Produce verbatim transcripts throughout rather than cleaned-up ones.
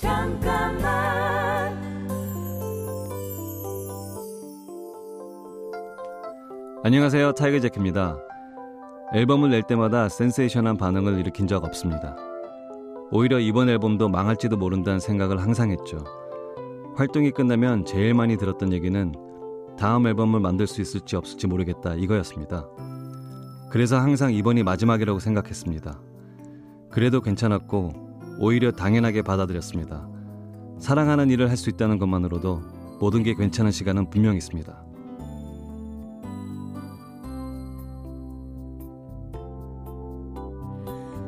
잠깐만. 안녕하세요, 타이거 잭입니다. 앨범을 낼 때마다 센세이션한 반응을 일으킨 적 없습니다. 오히려 이번 앨범도 망할지도 모른다는 생각을 항상 했죠. 활동이 끝나면 제일 많이 들었던 얘기는 다음 앨범을 만들 수 있을지 없을지 모르겠다, 이거였습니다. 그래서 항상 이번이 마지막이라고 생각했습니다. 그래도 괜찮았고 오히려 당연하게 받아들였습니다. 사랑하는 일을 할 수 있다는 것만으로도 모든 게 괜찮은 시간은 분명히 있습니다.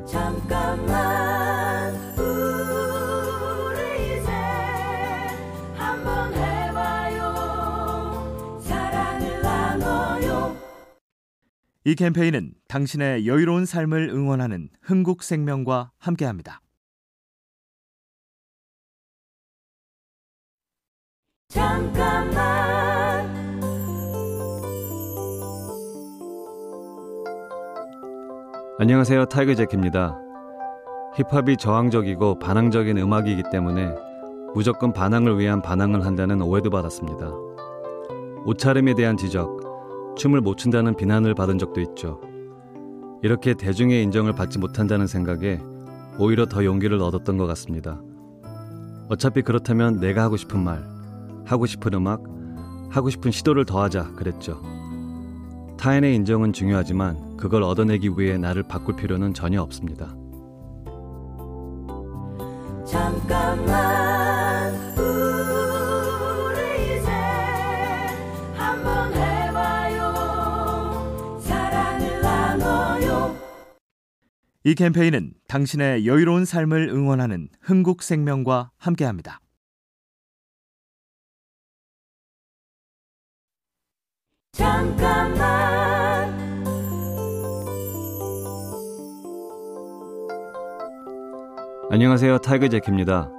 잠깐만, 우리 이제 한번 해봐요. 사랑을 나눠요. 이 캠페인은 당신의 여유로운 삶을 응원하는 흥국생명과 함께합니다. 잠깐만. 안녕하세요, 타이거 잭입니다. 힙합이 저항적이고 반항적인 음악이기 때문에 무조건 반항을 위한 반항을 한다는 오해도 받았습니다. 옷차림에 대한 지적, 춤을 못 춘다는 비난을 받은 적도 있죠. 이렇게 대중의 인정을 받지 못한다는 생각에 오히려 더 용기를 얻었던 것 같습니다. 어차피 그렇다면 내가 하고 싶은 말, 하고 싶은 음악, 하고 싶은 시도를 더하자, 그랬죠. 타인의 인정은 중요하지만 그걸 얻어내기 위해 나를 바꿀 필요는 전혀 없습니다. 잠깐만, 우리 이제 한번 해봐요. 사랑을 나눠요. 이 캠페인은 당신의 여유로운 삶을 응원하는 흥국생명과 함께합니다. 잠깐만. 안녕하세요, 타이거 잭입니다.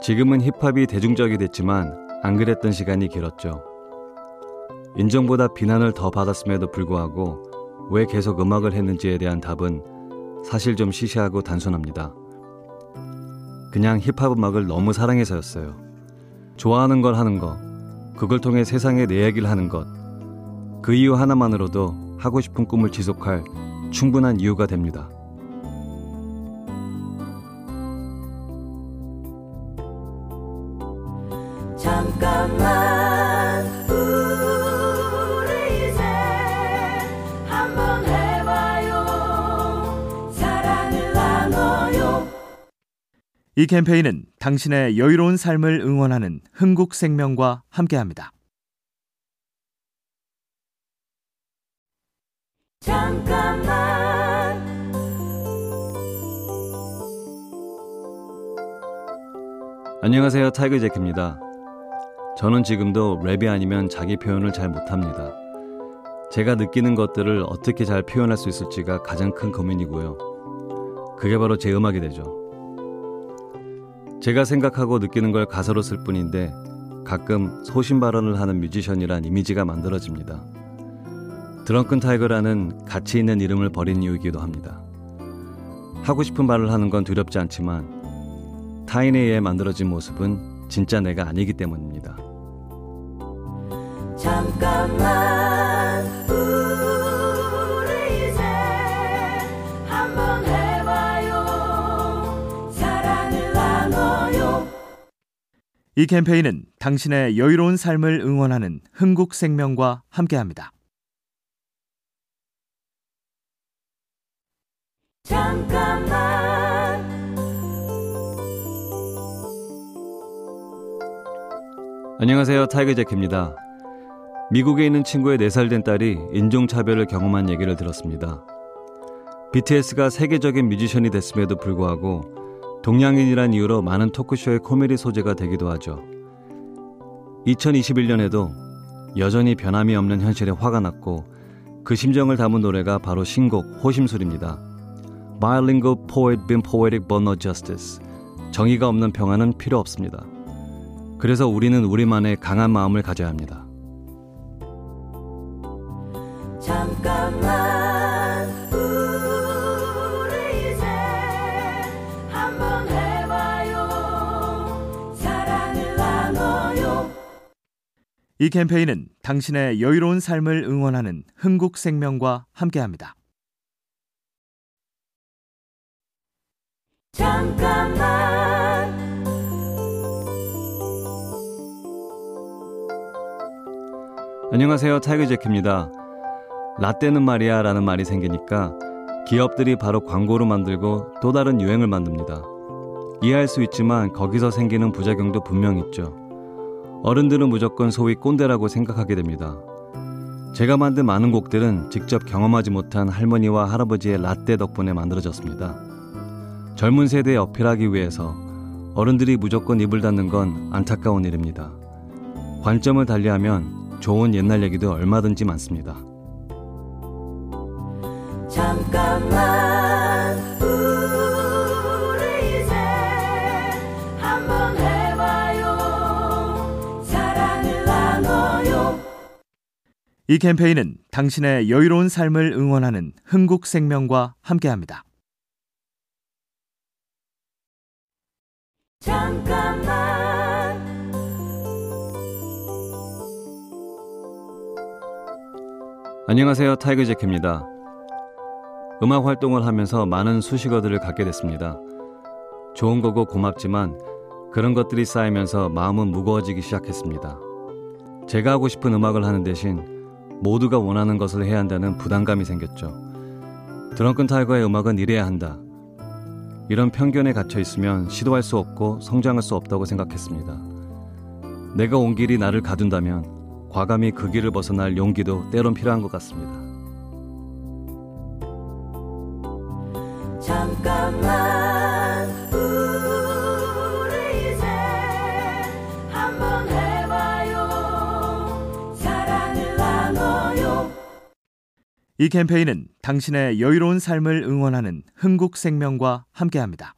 지금은 힙합이 대중적이 됐지만 안 그랬던 시간이 길었죠. 인정보다 비난을 더 받았음에도 불구하고 왜 계속 음악을 했는지에 대한 답은 사실 좀 시시하고 단순합니다. 그냥 힙합 음악을 너무 사랑해서였어요. 좋아하는 걸 하는 거, 그걸 통해 세상에 내 얘기를 하는 것, 그 이유 하나만으로도 하고 싶은 꿈을 지속할 충분한 이유가 됩니다. 잠깐만, 우리 이제 한번 해봐요. 사랑을 나눠요. 이 캠페인은 당신의 여유로운 삶을 응원하는 흥국생명과 함께합니다. 잠깐만. 안녕하세요, 타이거 잭입니다. 저는 지금도 랩이 아니면 자기 표현을 잘 못합니다. 제가 느끼는 것들을 어떻게 잘 표현할 수 있을지가 가장 큰 고민이고요. 그게 바로 제 음악이 되죠. 제가 생각하고 느끼는 걸 가사로 쓸 뿐인데 가끔 소신발언을 하는 뮤지션이란 이미지가 만들어집니다. 드렁큰 타이거라는 가치 있는 이름을 버린 이유이기도 합니다. 하고 싶은 말을 하는 건 두렵지 않지만 타인에 의해 만들어진 모습은 진짜 내가 아니기 때문입니다. 잠깐만, 우리 이제 한번 해봐요. 사랑을 나눠요. 이 캠페인은 당신의 여유로운 삶을 응원하는 흥국생명과 함께합니다. 잠깐만. 안녕하세요, 타이거 잭입니다. 미국에 있는 친구의 네 살 된 딸이 인종차별을 경험한 얘기를 들었습니다. 비티에스가 세계적인 뮤지션이 됐음에도 불구하고 동양인이란 이유로 많은 토크쇼의 코미디 소재가 되기도 하죠. 이천이십일 년에도 여전히 변함이 없는 현실에 화가 났고 그 심정을 담은 노래가 바로 신곡 호심술입니다. Bilingual poet been poetic but not justice. 정의가 없는 평화는 필요 없습니다. 그래서 우리는 우리만의 강한 마음을 가져야 합니다. 잠깐만, 우리 이제 한번 해봐요. 이 캠페인은 당신의 여유로운 삶을 응원하는 흥국생명과 함께합니다. 잠깐만 안녕하세요. 타이거 잭입니다. 라떼는 말이야 라는 말이 생기니까 기업들이 바로 광고로 만들고 또 다른 유행을 만듭니다. 이해할 수 있지만 거기서 생기는 부작용도 분명 있죠. 어른들은 무조건 소위 꼰대라고 생각하게 됩니다. 제가 만든 많은 곡들은 직접 경험하지 못한 할머니와 할아버지의 라떼 덕분에 만들어졌습니다. 젊은 세대에 어필하기 위해서 어른들이 무조건 입을 닫는 건 안타까운 일입니다. 관점을 달리하면 좋은 옛날 얘기도 얼마든지 많습니다. 잠깐만 우리 이제 한번 해 이 캠페인은 당신의 여유로운 삶을 응원하는 흥국생명과 함께합니다. 잠깐만 안녕하세요. 타이거 잭입니다. 음악 활동을 하면서 많은 수식어들을 갖게 됐습니다. 좋은 거고 고맙지만 그런 것들이 쌓이면서 마음은 무거워지기 시작했습니다. 제가 하고 싶은 음악을 하는 대신 모두가 원하는 것을 해야 한다는 부담감이 생겼죠. 드렁큰 타이거의 음악은 이래야 한다. 이런 편견에 갇혀 있으면 시도할 수 없고 성장할 수 없다고 생각했습니다. 내가 온 길이 나를 가둔다면 과감히 그 길을 벗어날 용기도 때론 필요한 것 같습니다. 잠깐만 우리 이제 한번 해 이 캠페인은 당신의 여유로운 삶을 응원하는 흥국생명과 함께합니다.